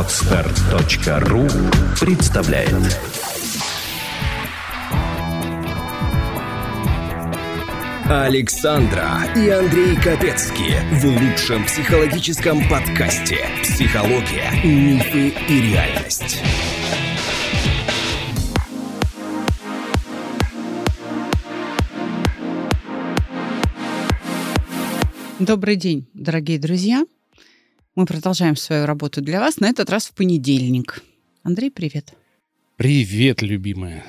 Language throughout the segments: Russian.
Podcast.ru представляет. Александра и Андрей Копецкие в лучшем психологическом подкасте «Психология, мифы и реальность». Добрый день, дорогие друзья. Мы продолжаем свою работу для вас, на этот раз в понедельник. Андрей, привет. Привет, любимая.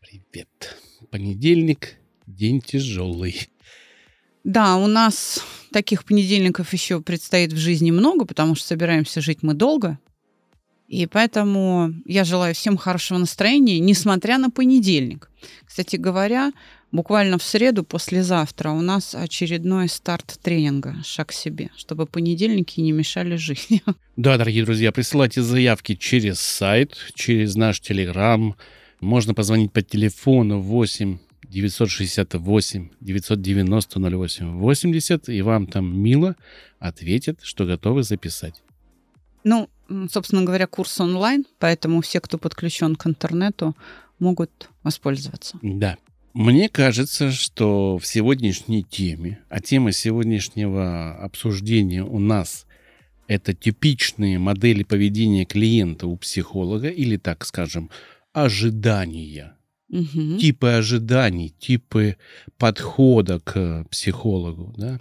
Привет. Понедельник. День тяжелый. Да, у нас таких понедельников еще предстоит в жизни много, потому что собираемся жить мы долго. И поэтому я желаю всем хорошего настроения, несмотря на понедельник. Кстати говоря, буквально в среду, послезавтра, у нас очередной старт тренинга «Шаг себе», чтобы понедельники не мешали жизни. Да, дорогие друзья, присылайте заявки через сайт, через наш Телеграм. Можно позвонить по телефону 8-968-990-08-80, и вам там мило ответят, что готовы записать. Ну, собственно говоря, курс онлайн, поэтому все, кто подключен к интернету, могут воспользоваться. Да. Мне кажется, что в сегодняшней теме, а тема сегодняшнего обсуждения у нас это типичные модели поведения клиента у психолога, или, так скажем, ожидания. Угу. Типы ожиданий, типы подхода к психологу, да?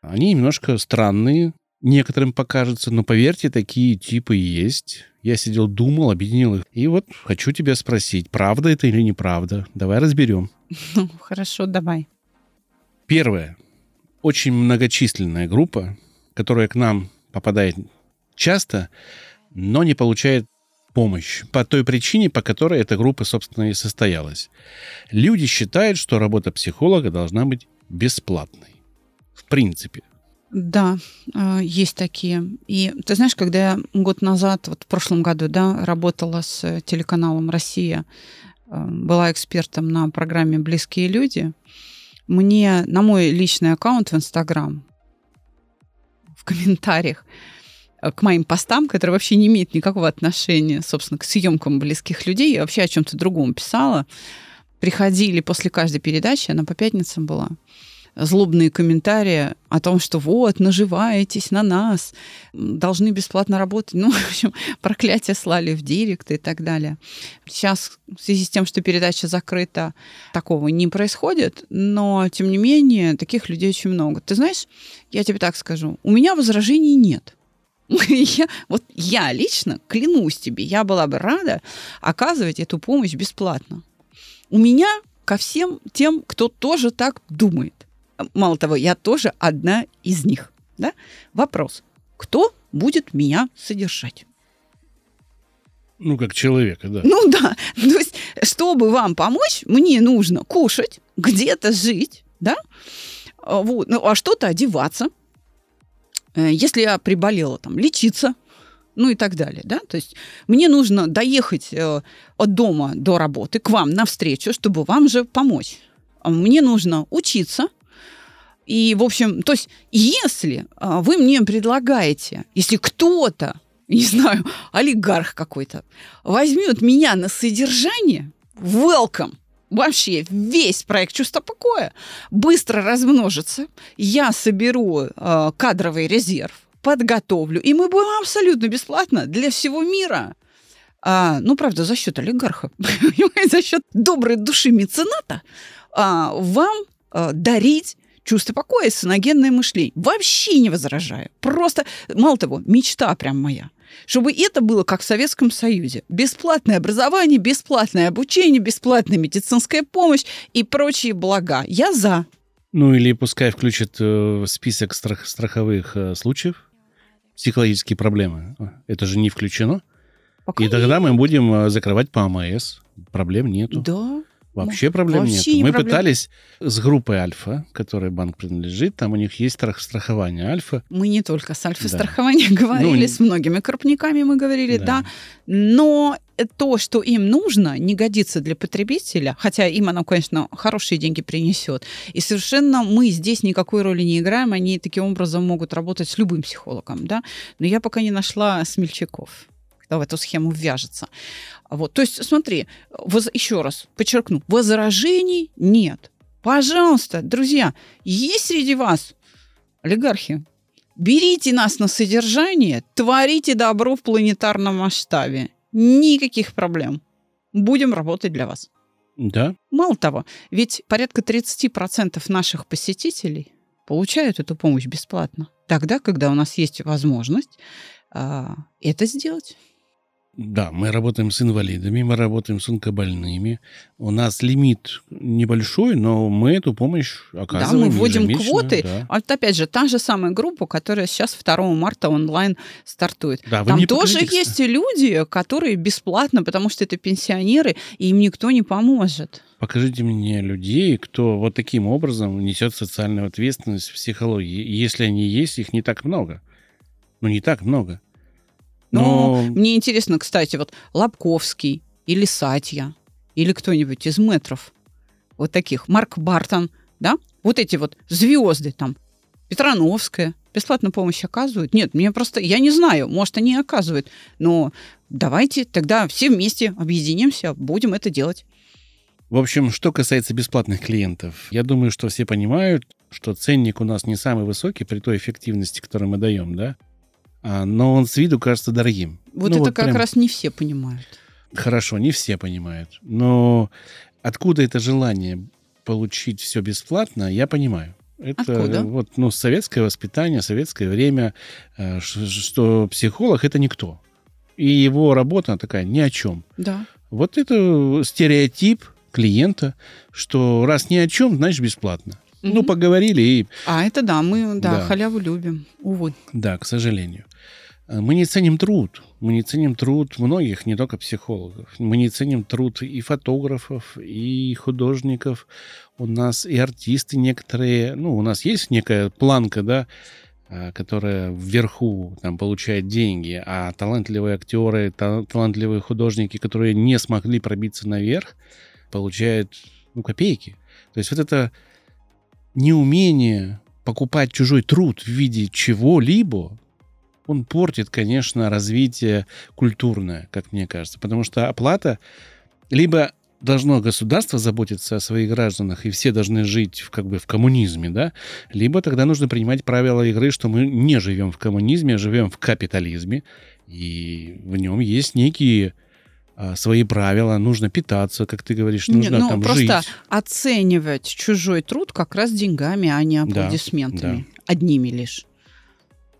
Они немножко странные, некоторым покажутся, но поверьте, такие типы есть. Я сидел, думал, объединил их. И вот хочу тебя спросить, правда это или неправда? Давай разберем. Ну, хорошо, давай. Первое. Очень многочисленная группа, которая к нам попадает часто, но не получает помощь по той причине, по которой эта группа, собственно, и состоялась. Люди считают, что работа психолога должна быть бесплатной. В принципе. Да, есть такие. И ты знаешь, когда я год назад, вот в прошлом году, да, работала с телеканалом «Россия», была экспертом на программе «Близкие люди», мне на мой личный аккаунт в Инстаграм, в комментариях, к моим постам, которые вообще не имеют никакого отношения, собственно, к съемкам близких людей. Я вообще о чем-то другом писала. Приходили после каждой передачи, она по пятницам была, злобные комментарии о том, что вот, наживаетесь на нас, должны бесплатно работать. Ну, в общем, проклятие слали в директ и так далее. Сейчас в связи с тем, что передача закрыта, такого не происходит, но, тем не менее, таких людей очень много. Ты знаешь, я тебе так скажу, у меня возражений нет. Я лично, клянусь тебе, я была бы рада оказывать эту помощь бесплатно. У меня ко всем тем, кто тоже так думает. Мало того, я тоже одна из них. Да? Вопрос, кто будет меня содержать? Ну, как человека, да. Ну да, то есть, чтобы вам помочь, мне нужно кушать, где-то жить, да? Вот. Ну, а что-то одеваться. Если я приболела, там, лечиться, ну и так далее, да, то есть мне нужно доехать от дома до работы к вам навстречу, чтобы вам же помочь. Мне нужно учиться, и, в общем, то есть если вы мне предлагаете, если кто-то, не знаю, олигарх какой-то, возьмет меня на содержание, welcome, вообще весь проект «Чувство покоя» быстро размножится. Я соберу кадровый резерв, подготовлю, и мы будем абсолютно бесплатно для всего мира. Ну, правда, за счет олигарха, за счет доброй души мецената вам дарить чувство покоя и саногенное мышление. Вообще не возражаю. Просто, мало того, мечта прям моя. Чтобы это было как в Советском Союзе. Бесплатное образование, бесплатное обучение, бесплатная медицинская помощь и прочие блага. Я за. Ну или пускай включат список страховых случаев, психологические проблемы. Это же не включено. Пока и нет. Тогда мы будем закрывать по АМС. Проблем нету. Да. Вообще проблем вообще нет. Мы пытались с группой «Альфа», которой банк принадлежит, там у них есть страхование «Альфа». Мы не только с «Альфа-страхованием» говорили, с многими крупниками мы говорили, да. Но то, что им нужно, не годится для потребителя, хотя им оно, конечно, хорошие деньги принесет. И совершенно мы здесь никакой роли не играем, они таким образом могут работать с любым психологом, да? Но я пока не нашла смельчаков, кто в эту схему ввяжется. Вот. То есть, смотри, еще раз подчеркну, возражений нет. Пожалуйста, друзья, есть среди вас олигархи? Берите нас на содержание, творите добро в планетарном масштабе. Никаких проблем. Будем работать для вас. Да. Мало того, ведь порядка 30% наших посетителей получают эту помощь бесплатно. Тогда, когда у нас есть возможность это сделать. Да, мы работаем с инвалидами, мы работаем с онкобольными. У нас лимит небольшой, но мы эту помощь оказываем. Да, мы вводим квоты. Да. Вот опять же, та же самая группа, которая сейчас 2 марта онлайн стартует. Да, там тоже есть люди, которые бесплатно, потому что это пенсионеры, и им никто не поможет. Покажите мне людей, кто вот таким образом несет социальную ответственность в психологии. И если они есть, их не так много. Ну, не так много. Но мне интересно, кстати, вот Лобковский или Сатья, или кто-нибудь из мэтров, вот таких, Марк Бартон, да? Вот эти вот звезды там, Петрановская, бесплатно помощь оказывают? Нет, мне просто, я не знаю, может, они оказывают, но давайте тогда все вместе объединимся, будем это делать. В общем, что касается бесплатных клиентов, я думаю, что все понимают, что ценник у нас не самый высокий при той эффективности, которую мы даем, да? Но он с виду кажется дорогим. Вот это вот как раз не все понимают. Хорошо, не все понимают. Но откуда это желание получить все бесплатно, я понимаю. Это откуда? Вот, советское воспитание, советское время, что психолог – это никто. И его работа такая ни о чем. Да. Вот это стереотип клиента, что раз ни о чем, значит бесплатно. Ну, поговорили и... А, это да, мы халяву любим, увы. Да, к сожалению. Мы не ценим труд. Мы не ценим труд многих, не только психологов. Мы не ценим труд и фотографов, и художников. У нас и артисты некоторые... у нас есть некая планка, да, которая вверху там получает деньги, а талантливые актеры, талантливые художники, которые не смогли пробиться наверх, получают, копейки. То есть вот это... неумение покупать чужой труд в виде чего-либо, он портит, конечно, развитие культурное, как мне кажется. Потому что оплата... Либо должно государство заботиться о своих гражданах, и все должны жить в коммунизме, да? Либо тогда нужно принимать правила игры, что мы не живем в коммунизме, а живем в капитализме. И в нем есть некие... свои правила, нужно питаться, как ты говоришь, нужно жить. Просто оценивать чужой труд как раз деньгами, а не аплодисментами. Да. Одними лишь.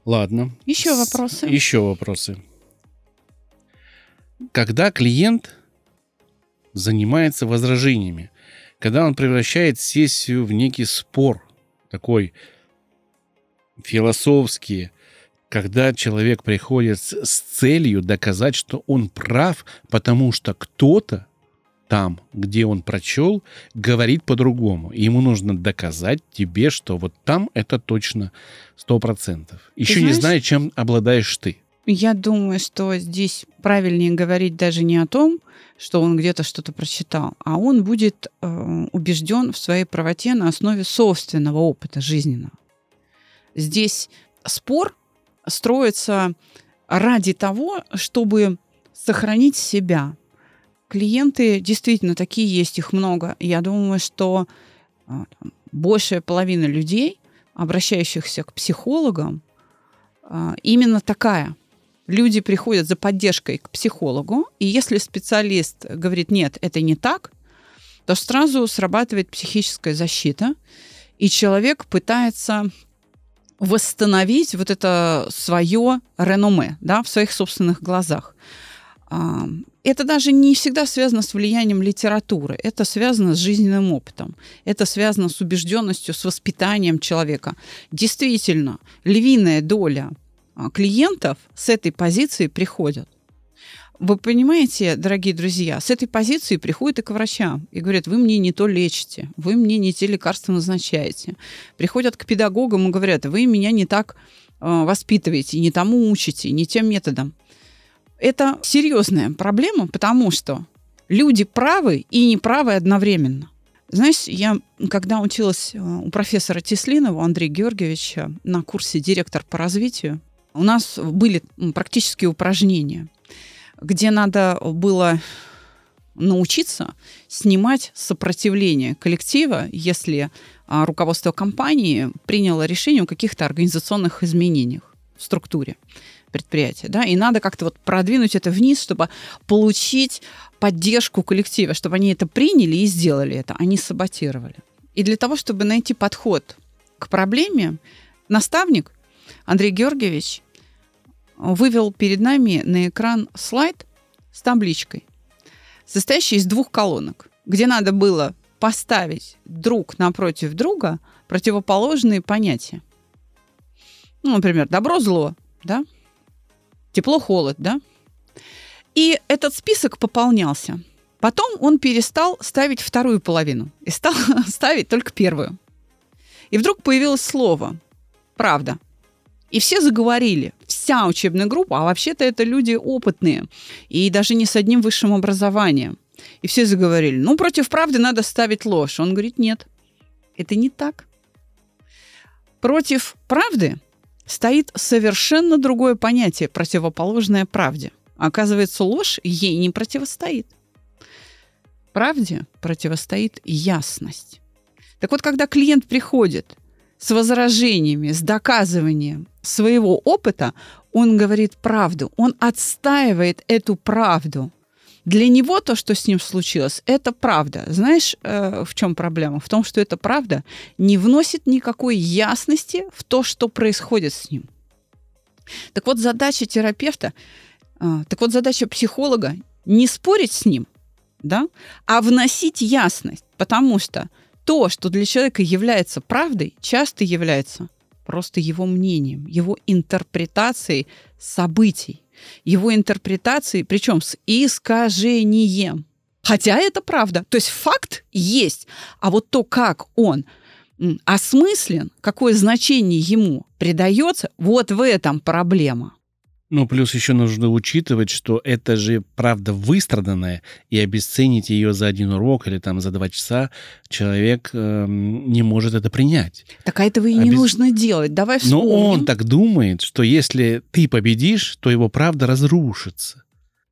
Ладно. Еще вопросы? Еще вопросы. Когда клиент занимается возражениями, когда он превращает сессию в некий спор, такой философский, когда человек приходит с целью доказать, что он прав, потому что кто-то там, где он прочел, говорит по-другому. И ему нужно доказать тебе, что вот там это точно 100%. Еще не зная, чем обладаешь ты. Я думаю, что здесь правильнее говорить даже не о том, что он где-то что-то прочитал, а он будет убежден в своей правоте на основе собственного опыта жизненного. Здесь спор строится ради того, чтобы сохранить себя. Клиенты действительно такие есть, их много. Я думаю, что большая половина людей, обращающихся к психологам, именно такая. Люди приходят за поддержкой к психологу, и если специалист говорит, нет, это не так, то сразу срабатывает психическая защита, и человек пытается... восстановить вот это свое реноме, да, в своих собственных глазах. Это даже не всегда связано с влиянием литературы, это связано с жизненным опытом, это связано с убежденностью, с воспитанием человека. Действительно, львиная доля клиентов с этой позиции приходят. Вы понимаете, дорогие друзья, с этой позиции приходят и к врачам. И говорят, вы мне не то лечите, вы мне не те лекарства назначаете. Приходят к педагогам и говорят, вы меня не так воспитываете, не тому учите, не тем методом. Это серьезная проблема, потому что люди правы и неправы одновременно. Знаешь, я когда училась у профессора Теслинова, Андрея Георгиевича, на курсе «Директор по развитию», у нас были практические упражнения, где надо было научиться снимать сопротивление коллектива, если руководство компании приняло решение о каких-то организационных изменениях в структуре предприятия. Да? И надо как-то вот продвинуть это вниз, чтобы получить поддержку коллектива, чтобы они это приняли и сделали это, а не саботировали. И для того, чтобы найти подход к проблеме, наставник Андрей Георгиевич вывел перед нами на экран слайд с табличкой, состоящий из двух колонок, где надо было поставить друг напротив друга противоположные понятия. Ну, например, добро-зло, да? Тепло-холод, да? И этот список пополнялся. Потом он перестал ставить вторую половину и стал ставить только первую. И вдруг появилось слово «правда». И все заговорили, вся учебная группа, а вообще-то это люди опытные, и даже не с одним высшим образованием. И все заговорили, ну, против правды надо ставить ложь. Он говорит, нет, это не так. Против правды стоит совершенно другое понятие, противоположное правде. Оказывается, ложь ей не противостоит. Правде противостоит ясность. Так вот, когда клиент приходит с возражениями, с доказыванием своего опыта, он говорит правду, он отстаивает эту правду. Для него то, что с ним случилось, это правда. Знаешь, в чем проблема? В том, что эта правда не вносит никакой ясности в то, что происходит с ним. Так вот, задача терапевта, задача психолога не спорить с ним, да, а вносить ясность, потому что то, что для человека является правдой, часто является просто его мнением, его интерпретацией событий, его интерпретацией, причем с искажением. Хотя это правда. То есть факт есть, а вот то, как он осмыслен, какое значение ему придается, вот в этом проблема. Ну, плюс еще нужно учитывать, что это же правда выстраданная, и обесценить ее за один урок или там за 2 часа человек не может это принять. Так а этого и не нужно делать. Давай вспомним. Но он так думает, что если ты победишь, то его правда разрушится.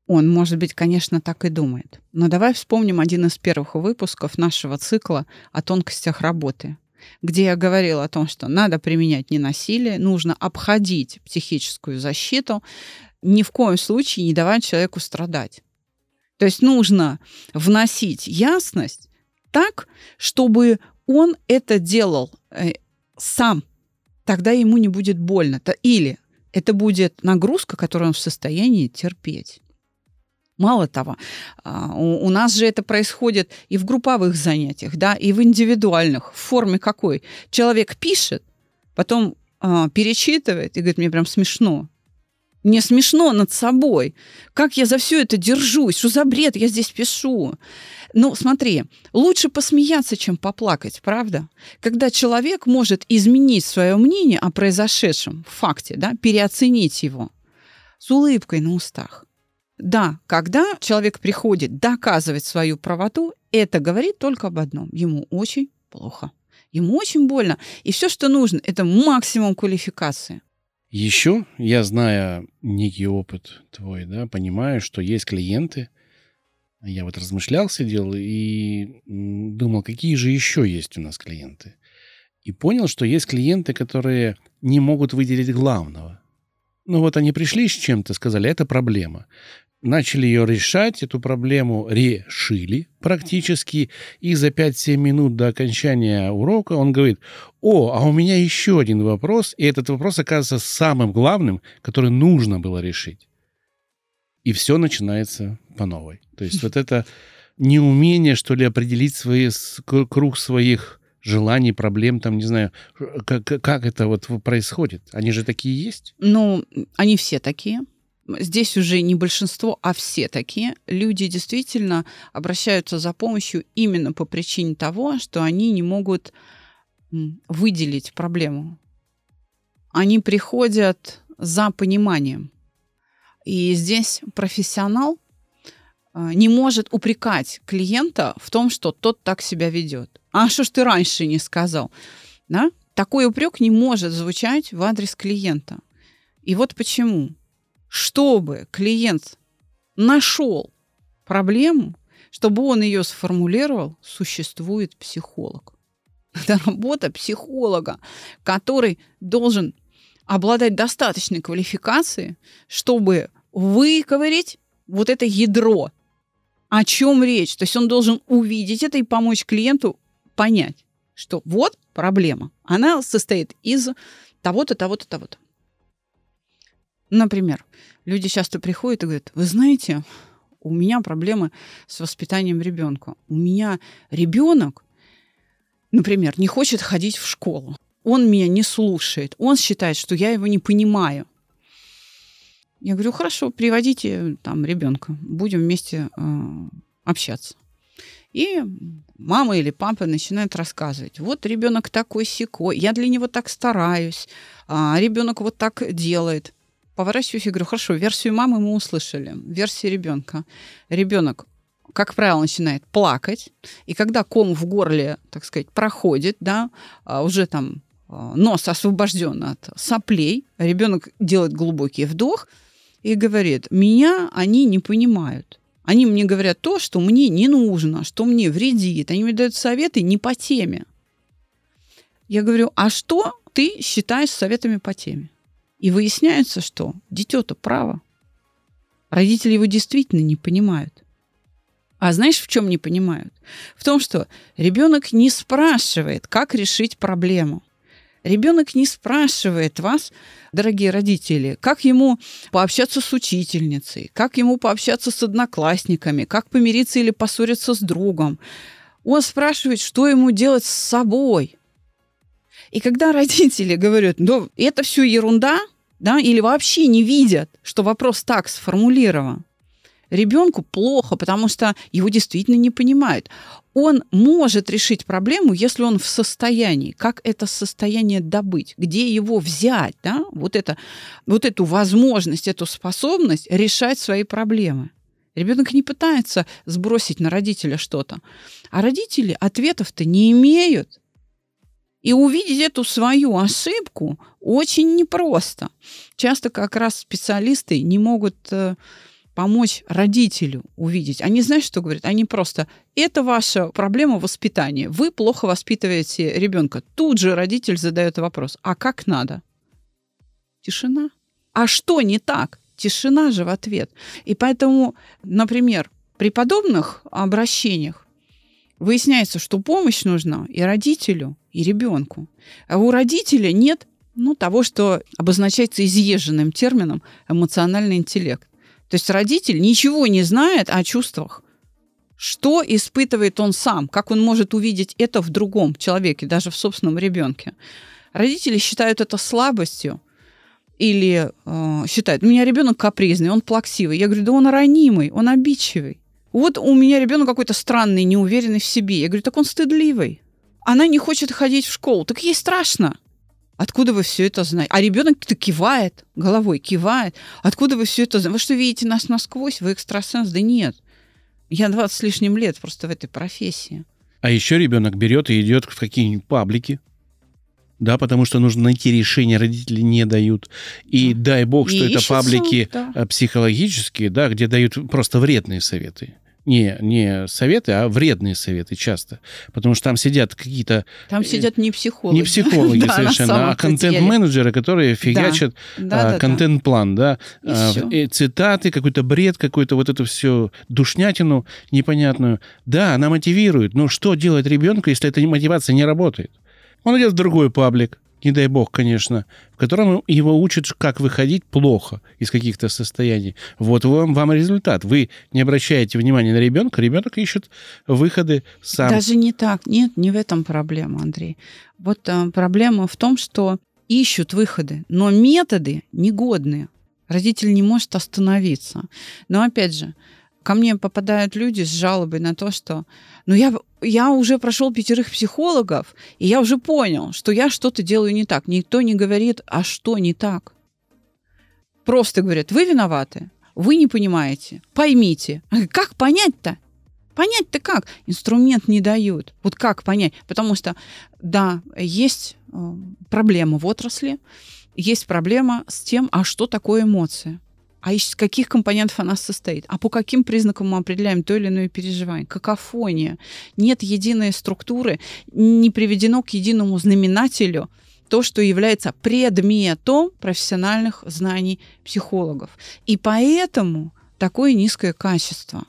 Он, может быть, конечно, так и думает. Но давай вспомним один из первых выпусков нашего цикла о тонкостях работы, где я говорила о том, что надо применять не насилие, нужно обходить психическую защиту, ни в коем случае не давать человеку страдать. То есть нужно вносить ясность так, чтобы он это делал сам. Тогда ему не будет больно. Или это будет нагрузка, которую он в состоянии терпеть. Мало того, у нас же это происходит и в групповых занятиях, да, и в индивидуальных. В форме какой? Человек пишет, потом перечитывает и говорит, мне прям смешно. Мне смешно над собой. Как я за все это держусь? Что за бред я здесь пишу? Ну, смотри, лучше посмеяться, чем поплакать, правда? Когда человек может изменить свое мнение о произошедшем факте, да, переоценить его с улыбкой на устах. Да, когда человек приходит доказывать свою правоту, это говорит только об одном. Ему очень плохо, ему очень больно. И все, что нужно, это максимум квалификации. Еще я, зная некий опыт твой, да, понимаю, что есть клиенты. Я вот размышлял, сидел и думал, какие же еще есть у нас клиенты. И понял, что есть клиенты, которые не могут выделить главного. Ну вот они пришли с чем-то, сказали, это проблема. Начали ее решать, эту проблему решили практически, и за 5-7 минут до окончания урока он говорит, о, а у меня еще один вопрос, и этот вопрос оказывается самым главным, который нужно было решить. И все начинается по новой. То есть вот это неумение, что ли, определить круг своих желаний, проблем, там, не знаю, как это вот происходит? Они же такие есть? Ну, они все такие. Здесь уже не большинство, а все такие. Люди действительно обращаются за помощью именно по причине того, что они не могут выделить проблему. Они приходят за пониманием. И здесь профессионал не может упрекать клиента в том, что тот так себя ведет. А что ж ты раньше не сказал? Да? Такой упрек не может звучать в адрес клиента. И вот почему. Чтобы клиент нашел проблему, чтобы он ее сформулировал, существует психолог. Это работа психолога, который должен обладать достаточной квалификацией, чтобы выковырять вот это ядро. О чем речь? То есть он должен увидеть это и помочь клиенту понять, что вот проблема. Она состоит из того-то, того-то, того-то. Например, люди часто приходят и говорят: вы знаете, у меня проблемы с воспитанием ребенка. У меня ребенок, например, не хочет ходить в школу. Он меня не слушает. Он считает, что я его не понимаю. Я говорю: хорошо, приводите там ребенка. Будем вместе общаться. И мама или папа начинают рассказывать: вот ребенок такой-сякой, я для него так стараюсь, а ребенок вот так делает. Поворачиваюсь и говорю: хорошо, версию мамы мы услышали, версия ребенка. Ребенок, как правило, начинает плакать, и когда ком в горле, так сказать, проходит, да, уже там нос освобожден от соплей, ребенок делает глубокий вдох и говорит: меня они не понимают. Они мне говорят то, что мне не нужно, что мне вредит. Они мне дают советы не по теме. Я говорю: а что ты считаешь советами по теме? И выясняется, что дитё-то право. Родители его действительно не понимают. А знаешь, в чем не понимают? В том, что ребенок не спрашивает, как решить проблему. Ребенок не спрашивает вас, дорогие родители, как ему пообщаться с учительницей, как ему пообщаться с одноклассниками, как помириться или поссориться с другом. Он спрашивает, что ему делать с собой. И когда родители говорят: ну, это все ерунда, да, или вообще не видят, что вопрос так сформулирован, ребенку плохо, потому что его действительно не понимают. Он может решить проблему, если он в состоянии. Как это состояние добыть? Где его взять? Да? Вот эту возможность, эту способность решать свои проблемы. Ребенок не пытается сбросить на родителя что-то. А родители ответов-то не имеют. И увидеть эту свою ошибку очень непросто. Часто как раз специалисты не могут помочь родителю увидеть. Они знают, что говорят? Они просто: это ваша проблема воспитания. Вы плохо воспитываете ребенка. Тут же родитель задает вопрос: а как надо? Тишина. А что не так? Тишина же в ответ. И поэтому, например, при подобных обращениях выясняется, что помощь нужна и родителю, и ребенку. А у родителя нет, ну, того, что обозначается изъезженным термином эмоциональный интеллект. То есть родитель ничего не знает о чувствах. Что испытывает он сам? Как он может увидеть это в другом человеке, даже в собственном ребенке? Родители считают это слабостью или считают: у меня ребенок капризный, он плаксивый. Я говорю: да он ранимый, он обидчивый. Вот у меня ребенок какой-то странный, неуверенный в себе. Я говорю: так он стыдливый. Она не хочет ходить в школу. Так ей страшно. Откуда вы все это знаете? А ребенок-то кивает, головой кивает. Откуда вы все это знаете? Вы что, видите нас насквозь? Вы экстрасенс? Да нет. Я 20 с лишним лет просто в этой профессии. А еще ребенок берет и идет в какие-нибудь паблики. Да, потому что нужно найти решение, родители не дают. И дай бог, что это паблики психологические, да, где дают просто вредные советы. Не советы, а вредные советы часто. Потому что там сидят какие-то... Там сидят не психологи. Не психологи совершенно, а контент-менеджеры, которые фигачат контент-план. Да. Цитаты, какой-то бред, какую-то вот эту всю душнятину непонятную. Да, она мотивирует. Но что делать ребенку, если эта мотивация не работает? Он идет в другой паблик, не дай бог, конечно, в котором его учат, как выходить плохо из каких-то состояний. Вот вам результат. Вы не обращаете внимания на ребенка, ребенок ищет выходы сам. Даже не так. Нет, не в этом проблема, Андрей. Вот проблема в том, что ищут выходы, но методы негодные. Родитель не может остановиться. Но опять же, ко мне попадают люди с жалобой на то, что ну, я уже прошел 5 психологов, и я уже понял, что я что-то делаю не так. Никто не говорит, а что не так. Просто говорят: вы виноваты. Вы не понимаете. Поймите. Как понять-то? Понять-то как? Инструмент не дают. Вот как понять? Потому что, да, есть проблема в отрасли, есть проблема с тем, а что такое эмоция? А из каких компонентов она состоит? А по каким признакам мы определяем то или иное переживание? Какофония. Нет единой структуры, не приведено к единому знаменателю то, что является предметом профессиональных знаний психологов. И поэтому такое низкое качество.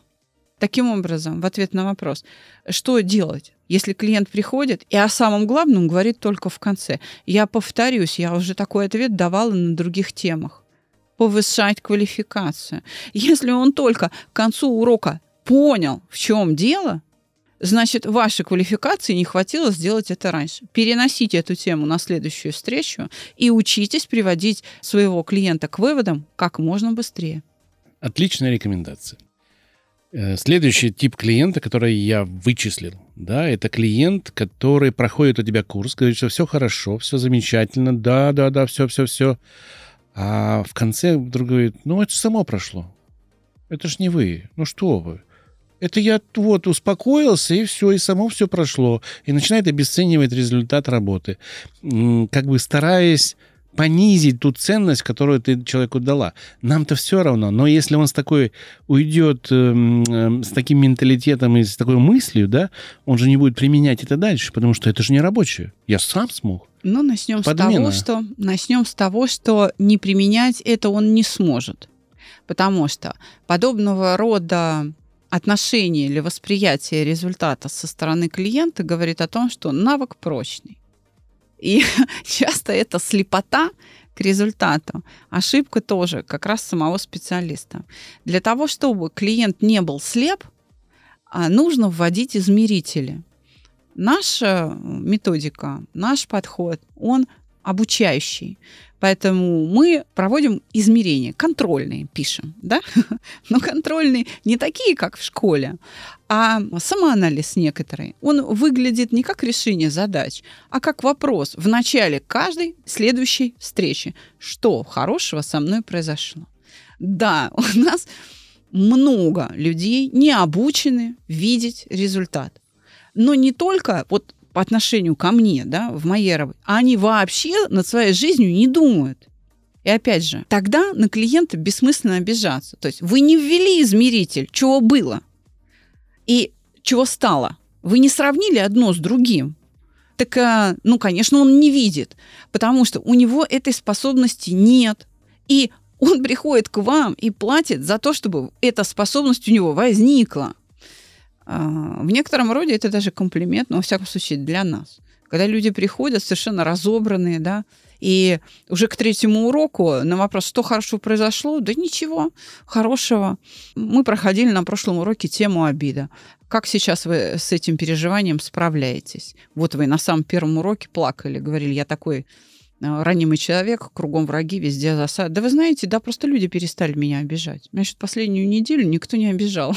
Таким образом, в ответ на вопрос, что делать, если клиент приходит и о самом главном говорит только в конце? Я повторюсь, я уже такой ответ давала на других темах. Повышать квалификацию. Если он только к концу урока понял, в чем дело, значит, вашей квалификации не хватило сделать это раньше. Переносите эту тему на следующую встречу и учитесь приводить своего клиента к выводам как можно быстрее. Отличная рекомендация. Следующий тип клиента, который я вычислил, да, это клиент, который проходит у тебя курс, говорит, что все хорошо, все замечательно, да, все. А в конце вдруг говорит, это само прошло. Это ж не вы, что вы. Это я вот успокоился, и все, и само все прошло. И начинает обесценивать результат работы, как бы стараясь понизить ту ценность, которую ты человеку дала. Нам-то все равно. Но если он с такой уйдет, с таким менталитетом и с такой мыслью, да, он же не будет применять это дальше, потому что это же не рабочее. Я сам смог. Но начнем с того, что не применять это он не сможет. Потому что подобного рода отношение или восприятие результата со стороны клиента говорит о том, что навык прочный. И часто это слепота к результату. Ошибка тоже как раз самого специалиста. Для того, чтобы клиент не был слеп, нужно вводить измерители. Наша методика, наш подход, он обучающий. Поэтому мы проводим измерения, контрольные пишем, да? Но контрольные не такие, как в школе, а самоанализ некоторый. Он выглядит не как решение задач, а как вопрос в начале каждой следующей встречи. Что хорошего со мной произошло? Да, у нас много людей не обучены видеть результат. Но не только по отношению ко мне, да, в моей работе, они вообще над своей жизнью не думают. И опять же, тогда на клиента бессмысленно обижаться. То есть вы не ввели измеритель, чего было и чего стало. Вы не сравнили одно с другим. Так, конечно, он не видит, потому что у него этой способности нет. И он приходит к вам и платит за то, чтобы эта способность у него возникла. В некотором роде это даже комплимент, но, во всяком случае, для нас. Когда люди приходят совершенно разобранные, да, и уже к третьему уроку на вопрос, что хорошо произошло, да ничего хорошего. Мы проходили на прошлом уроке тему обида. Как сейчас вы с этим переживанием справляетесь? Вот вы на самом первом уроке плакали, говорили, я такой ранимый человек, кругом враги, везде засада. Да вы знаете, да, просто люди перестали меня обижать. Меня сейчас последнюю неделю никто не обижал.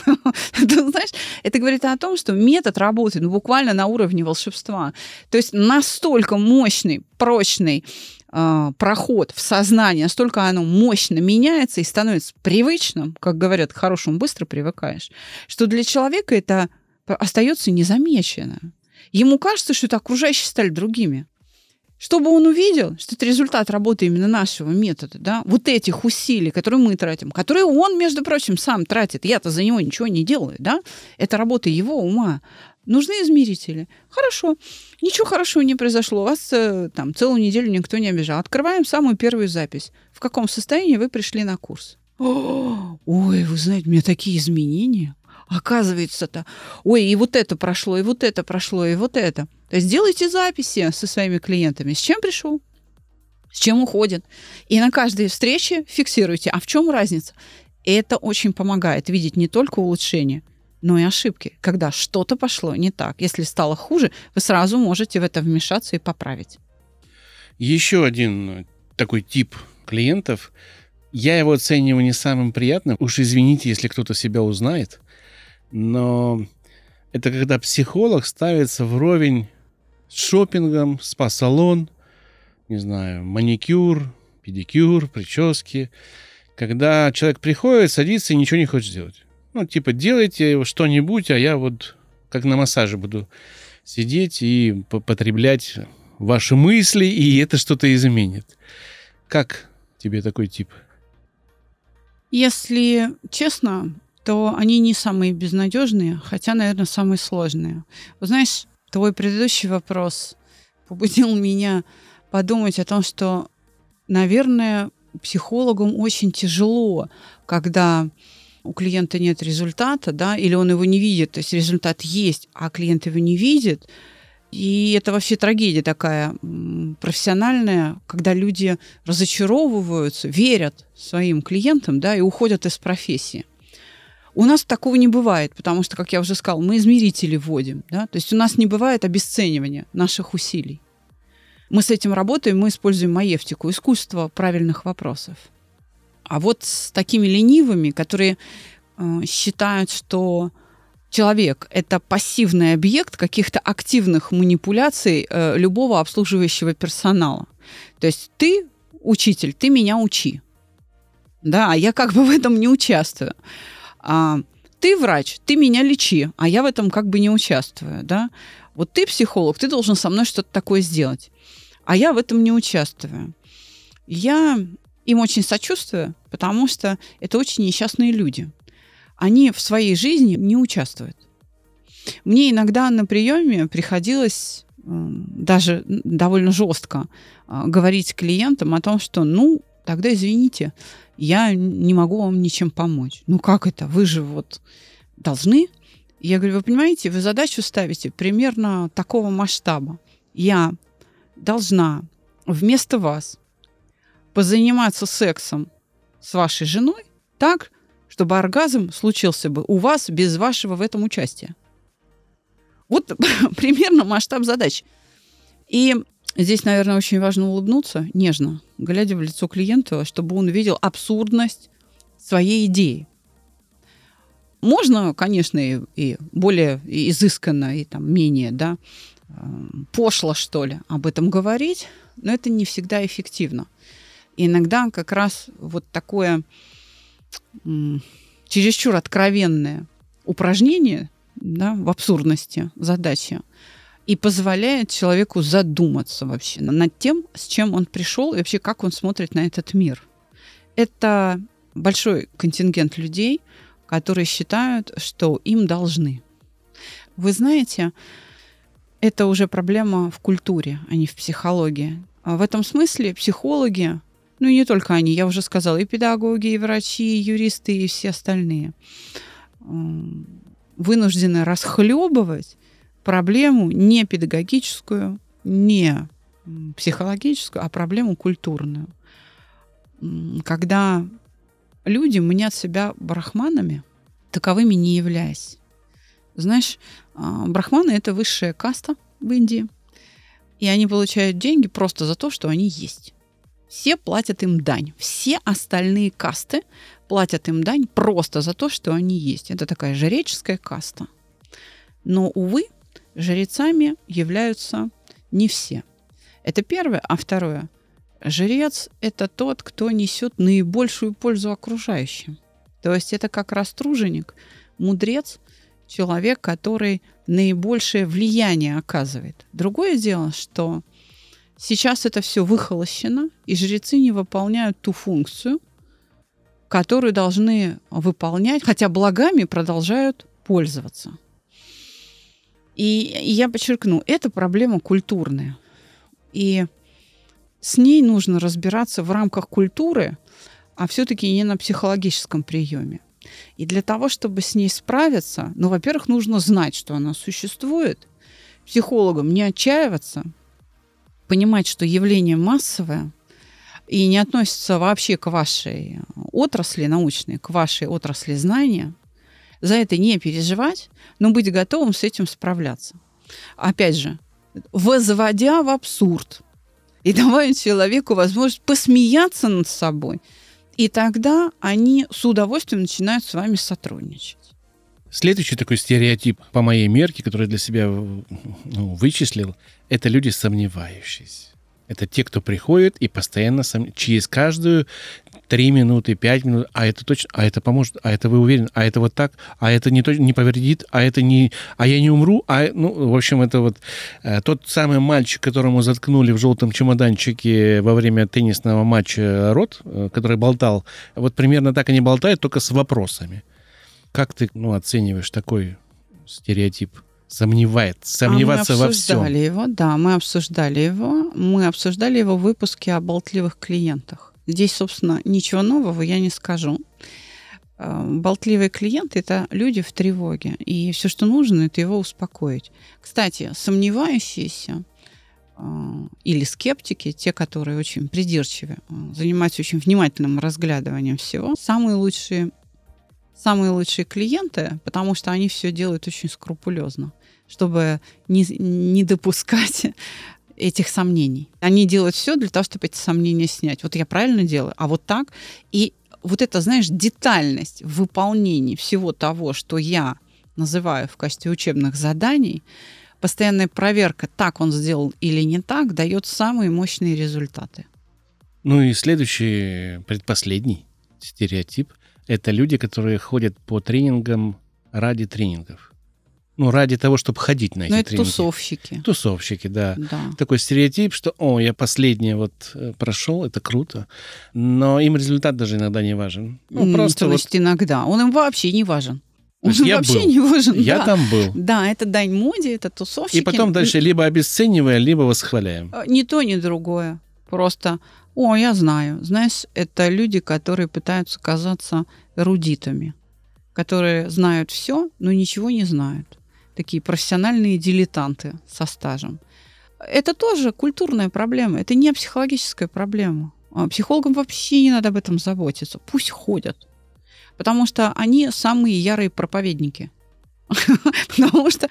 Знаешь, это говорит о том, что метод работает буквально на уровне волшебства. То есть настолько мощный, прочный проход в сознание, настолько оно мощно меняется и становится привычным, как говорят, к хорошему быстро привыкаешь, что для человека это остается незамечено. Ему кажется, что это окружающие стали другими. Чтобы он увидел, что это результат работы именно нашего метода, да, вот этих усилий, которые мы тратим, которые он, между прочим, сам тратит. Я-то за него ничего не делаю, да. Это работа его ума. Нужны измерители. Хорошо. Ничего хорошего не произошло. Вас там целую неделю никто не обижал. Открываем самую первую запись. В каком состоянии вы пришли на курс? Ой, вы знаете, у меня такие изменения. Оказывается-то, ой, и вот это прошло, и вот это прошло, и вот это. То есть делайте записи со своими клиентами, с чем пришел, с чем уходит. И на каждой встрече фиксируйте, а в чем разница? Это очень помогает видеть не только улучшения, но и ошибки, когда что-то пошло не так. Если стало хуже, вы сразу можете в это вмешаться и поправить. Еще один такой тип клиентов. Я его оцениваю не самым приятным. Уж извините, если кто-то себя узнает. Но это когда психолог ставится вровень с шопингом, спа-салон, маникюр, педикюр, прически. когда человек приходит, садится и ничего не хочет делать. Ну, типа, делайте что-нибудь, а я вот как на массаже буду сидеть и потреблять ваши мысли, и это что-то изменит. Как тебе такой тип? Если честно, то они не самые безнадежные, хотя, наверное, самые сложные. Вы знаешь, твой предыдущий вопрос побудил меня подумать о том, что, наверное, психологам очень тяжело, когда у клиента нет результата, да, или он его не видит, то есть результат есть, а клиент его не видит. И это вообще трагедия такая профессиональная, когда люди разочаровываются, верят своим клиентам, да, и уходят из профессии. У нас такого не бывает, потому что, как я уже сказала, мы измерители вводим, да, то есть у нас не бывает обесценивания наших усилий. Мы с этим работаем, мы используем маевтику, искусство правильных вопросов. А вот с такими ленивыми, которые считают, что человек – это пассивный объект каких-то активных манипуляций любого обслуживающего персонала. То есть ты учитель, ты меня учи. Да, а я как бы в этом не участвую. Ты врач, ты меня лечи, а я в этом как бы не участвую. Да? Вот ты психолог, ты должен со мной что-то такое сделать. А я в этом не участвую. Я им очень сочувствую, потому что это очень несчастные люди. Они в своей жизни не участвуют. Мне иногда на приеме приходилось даже довольно жестко говорить клиентам о том, что, ну, тогда извините, я не могу вам ничем помочь. Ну, как это? Вы же вот должны. Я говорю, вы понимаете, вы задачу ставите примерно такого масштаба. Я должна вместо вас позаниматься сексом с вашей женой так, чтобы оргазм случился бы у вас без вашего в этом участия. Вот примерно масштаб задач. И здесь, наверное, очень важно улыбнуться нежно, глядя в лицо клиента, чтобы он видел абсурдность своей идеи. Можно, конечно, и более изысканно, и там, менее, да, пошло, что ли, об этом говорить, но это не всегда эффективно. И иногда как раз вот такое чересчур откровенное упражнение, да, в абсурдности задачи и позволяет человеку задуматься вообще над тем, с чем он пришел и вообще как он смотрит на этот мир. Это большой контингент людей, которые считают, что им должны. Вы знаете, это уже проблема в культуре, а не в психологии. А в этом смысле психологи, ну и не только они, я уже сказала, и педагоги, и врачи, и юристы, и все остальные, вынуждены расхлебывать проблему не педагогическую, не психологическую, а проблему культурную. Когда люди мнят себя брахманами, таковыми не являясь. Знаешь, брахманы – это высшая каста в Индии. И они получают деньги просто за то, что они есть. Все платят им дань. Все остальные касты платят им дань просто за то, что они есть. Это такая жреческая каста. Но, увы, жрецами являются не все. Это первое. А второе. Жрец – это тот, кто несет наибольшую пользу окружающим. То есть это как раз труженик, мудрец, человек, который наибольшее влияние оказывает. Другое дело, что сейчас это все выхолощено, и жрецы не выполняют ту функцию, которую должны выполнять, хотя благами продолжают пользоваться. И я подчеркну, это проблема культурная. И с ней нужно разбираться в рамках культуры, а все-таки не на психологическом приеме. И для того, чтобы с ней справиться, ну, во-первых, нужно знать, что она существует, психологам не отчаиваться, понимать, что явление массовое и не относится вообще к вашей отрасли научной, к вашей отрасли знания, за это не переживать, но быть готовым с этим справляться. Опять же, возводя в абсурд и давая человеку возможность посмеяться над собой, и тогда они с удовольствием начинают с вами сотрудничать. Следующий такой стереотип, по моей мерке, который я для себя вычислил, это люди сомневающиеся. Это те, кто приходит и постоянно через каждую 3 минуты, 5 минут, а это точно, а это поможет, а это вы уверены, а это вот так, а это не, не повредит, а это не, а я не умру, а, ну, в общем, это вот тот самый мальчик, которому заткнули в желтом чемоданчике во время теннисного матча рот, который болтал, вот примерно так они болтают, только с вопросами. Как ты, ну, оцениваешь такой стереотип? Сомневаться во всем. Мы обсуждали его, да, мы обсуждали его в выпуске о болтливых клиентах. Здесь, собственно, ничего нового я не скажу. Болтливые клиенты – это люди в тревоге, и все, что нужно, это его успокоить. Кстати, сомневающиеся или скептики, те, которые очень придирчивы, занимаются очень внимательным разглядыванием всего, самые лучшие клиенты, потому что они все делают очень скрупулезно, чтобы не допускать этих сомнений. Они делают все для того, чтобы эти сомнения снять. Вот я правильно делаю, а вот так. И вот это, знаешь, детальность в выполнении всего того, что я называю в качестве учебных заданий, постоянная проверка, так он сделал или не так, дает самые мощные результаты. Ну и следующий, предпоследний стереотип. Это люди, которые ходят по тренингам ради тренингов. Ну, ради того, чтобы ходить на эти тренинги. Ну, это тусовщики. Тусовщики, да. Такой стереотип, что, я последнее вот прошел, это круто. Но им результат даже иногда не важен. Просто значит, иногда. Он им вообще не важен. Он вообще не важен. Я там был. Да, это дань моде, это тусовщики. И потом дальше либо обесцениваем, либо восхваляем. Ни то, ни другое. Просто... я знаю. Знаешь, это люди, которые пытаются казаться эрудитами, которые знают все, но ничего не знают. Такие профессиональные дилетанты со стажем. Это тоже культурная проблема, это не психологическая проблема. Психологам вообще не надо об этом заботиться. Пусть ходят. Потому что они самые ярые проповедники. Потому что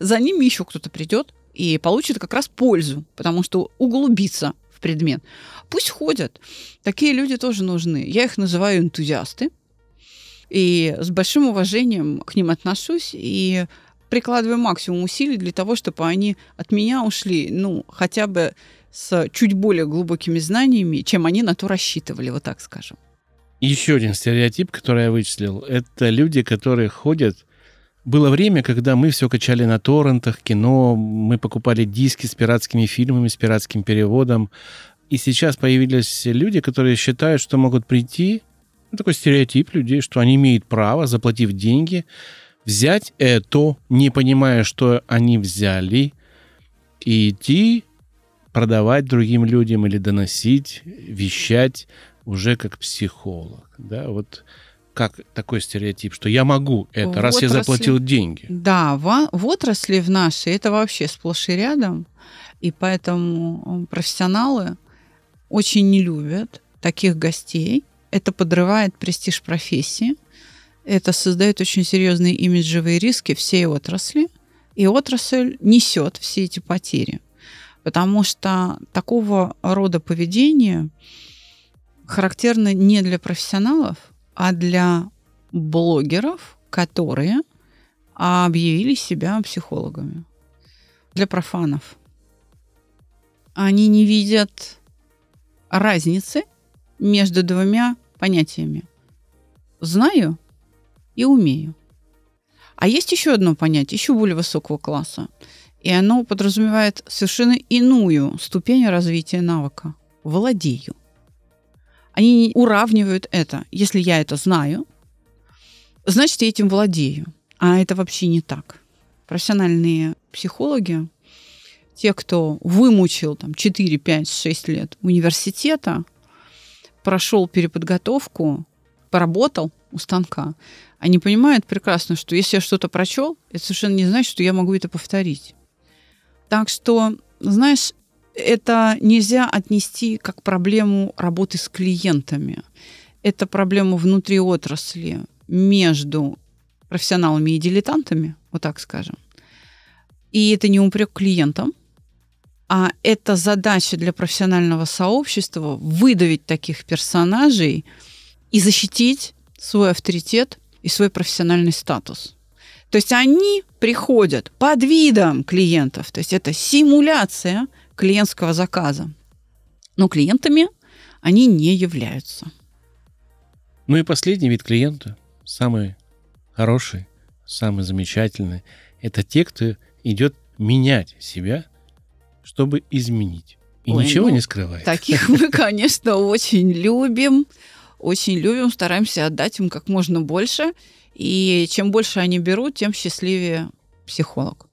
за ними еще кто-то придет и получит как раз пользу, потому что углубится предмет. Пусть ходят. Такие люди тоже нужны. Я их называю энтузиасты. И с большим уважением к ним отношусь и прикладываю максимум усилий для того, чтобы они от меня ушли, хотя бы с чуть более глубокими знаниями, чем они на то рассчитывали, вот так скажем. Еще один стереотип, который я вычислил, это люди, которые ходят. Было время, когда мы все качали на торрентах, кино, мы покупали диски с пиратскими фильмами, с пиратским переводом. И сейчас появились люди, которые считают, что могут прийти, такой стереотип людей, что они имеют право, заплатив деньги, взять это, не понимая, что они взяли, и идти продавать другим людям или доносить, вещать уже как психолог. Да, вот... Как такой стереотип, что я могу это, раз я заплатил деньги. Да, в отрасли в нашей это вообще сплошь и рядом. И поэтому профессионалы очень не любят таких гостей. Это подрывает престиж профессии. Это создает очень серьезные имиджевые риски всей отрасли. И отрасль несет все эти потери. Потому что такого рода поведение характерно не для профессионалов, а для блогеров, которые объявили себя психологами. Для профанов. Они не видят разницы между двумя понятиями. Знаю и умею. А есть еще одно понятие, еще более высокого класса. И оно подразумевает совершенно иную ступень развития навыка. Владею. Они уравнивают это. Если я это знаю, значит, я этим владею. А это вообще не так. Профессиональные психологи, те, кто вымучил 4, 5, 6 лет университета, прошел переподготовку, поработал у станка, они понимают прекрасно, что если я что-то прочел, это совершенно не значит, что я могу это повторить. Так что, знаешь, это нельзя отнести как проблему работы с клиентами. Это проблема внутри отрасли, между профессионалами и дилетантами, вот так скажем. И это не упрек клиентам, а это задача для профессионального сообщества выдавить таких персонажей и защитить свой авторитет и свой профессиональный статус. То есть они приходят под видом клиентов, то есть это симуляция клиентского заказа. Но клиентами они не являются. Ну и последний вид клиента, самый хороший, самый замечательный, это те, кто идет менять себя, чтобы изменить. И ничего не скрывает. Таких мы, конечно, очень любим. Очень любим, стараемся отдать им как можно больше. И чем больше они берут, тем счастливее психолог.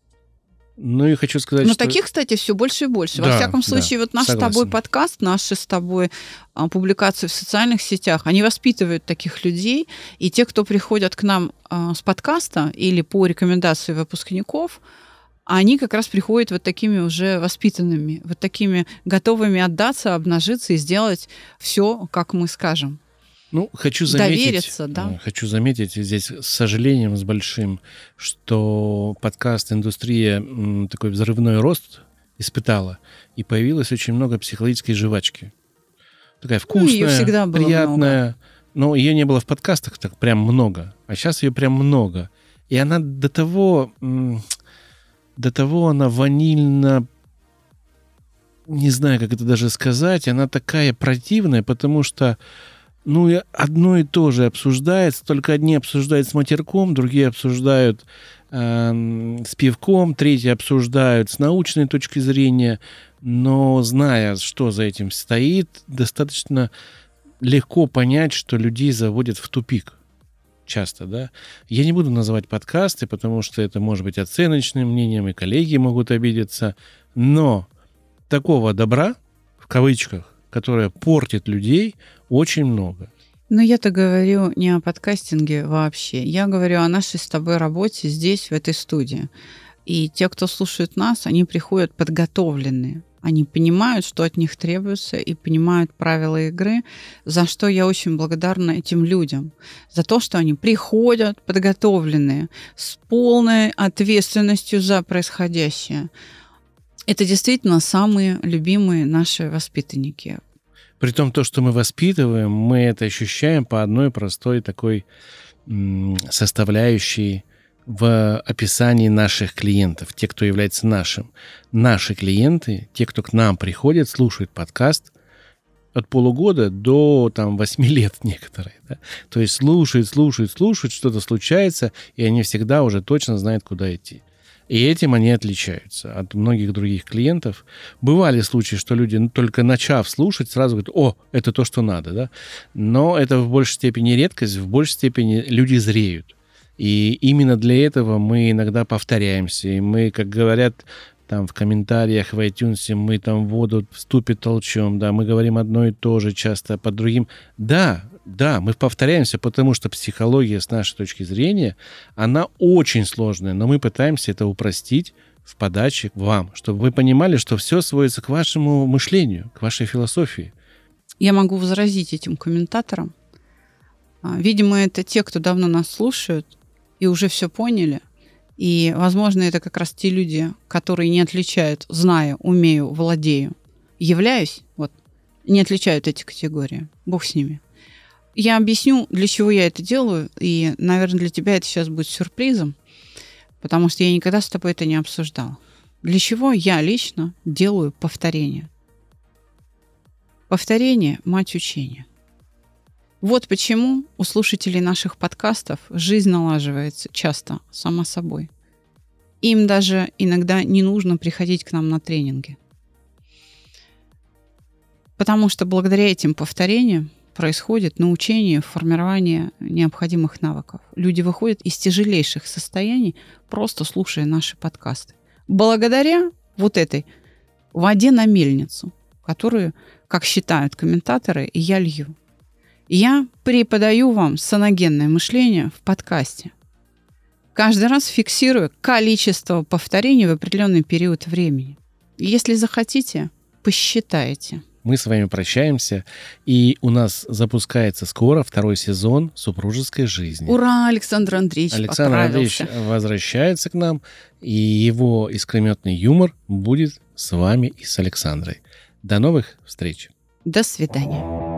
Ну и хочу сказать, но что... таких, кстати, все больше и больше. Да, во всяком случае, да, вот наш согласен. С тобой подкаст, наши с тобой публикации в социальных сетях, они воспитывают таких людей. И те, кто приходят к нам с подкаста или по рекомендации выпускников, они как раз приходят вот такими уже воспитанными, вот такими готовыми отдаться, обнажиться и сделать все, как мы скажем. Ну, хочу заметить, довериться, да? Хочу заметить здесь с сожалением, с большим, что подкаст-индустрия такой взрывной рост испытала, и появилось очень много психологической жвачки. Такая вкусная, приятная, много. Но ее не было в подкастах так прям много, а сейчас ее прям много. И она до того она ванильно... Не знаю, как это даже сказать. Она такая противная, потому что и одно и то же обсуждается, только одни обсуждают с матерком, другие обсуждают с пивком, третьи обсуждают с научной точки зрения, но зная, что за этим стоит, достаточно легко понять, что людей заводят в тупик. Часто, да. Я не буду называть подкасты, потому что это может быть оценочным мнением, и коллеги могут обидеться, но такого добра, в кавычках, которое портит людей, очень много. Но я-то говорю не о подкастинге вообще. Я говорю о нашей с тобой работе здесь, в этой студии. И те, кто слушает нас, они приходят подготовленные. Они понимают, что от них требуется, и понимают правила игры, за что я очень благодарна этим людям. За то, что они приходят подготовленные, с полной ответственностью за происходящее. Это действительно самые любимые наши воспитанники. Притом то, что мы воспитываем, мы это ощущаем по одной простой такой составляющей в описании наших клиентов, те, кто является нашим. Наши клиенты, те, кто к нам приходят, слушают подкаст от полугода до 8 лет некоторые. Да? То есть слушают, что-то случается, и они всегда уже точно знают, куда идти. И этим они отличаются от многих других клиентов. Бывали случаи, что люди, только начав слушать, сразу говорят: «О, это то, что надо». Да? Но это в большей степени редкость, в большей степени люди зреют. И именно для этого мы иногда повторяемся. И мы, как говорят в комментариях в iTunes, мы воду в ступе толчем, да, мы говорим одно и то же часто под другим. Да, мы повторяемся, потому что психология, с нашей точки зрения, она очень сложная, но мы пытаемся это упростить в подаче вам, чтобы вы понимали, что все сводится к вашему мышлению, к вашей философии. Я могу возразить этим комментаторам. Видимо, это те, кто давно нас слушают, и уже все поняли. И, возможно, это как раз те люди, которые не отличают «знаю», «умею», «владею», «являюсь», не отличают эти категории. Бог с ними. Я объясню, для чего я это делаю, и, наверное, для тебя это сейчас будет сюрпризом, потому что я никогда с тобой это не обсуждала. Для чего я лично делаю повторение? Повторение – мать учения. Вот почему у слушателей наших подкастов жизнь налаживается часто сама собой. Им даже иногда не нужно приходить к нам на тренинги. Потому что благодаря этим повторениям происходит научение, формирование необходимых навыков. Люди выходят из тяжелейших состояний, просто слушая наши подкасты. Благодаря этой воде на мельницу, которую, как считают комментаторы, я лью. Я преподаю вам саногенное мышление в подкасте. Каждый раз фиксирую количество повторений в определенный период времени. Если захотите, посчитайте. Мы с вами прощаемся, и у нас запускается скоро 2 сезон супружеской жизни. Ура! Александр Андреевич поправился. Александр Андреевич возвращается к нам, и его искрометный юмор будет с вами и с Александрой. До новых встреч! До свидания!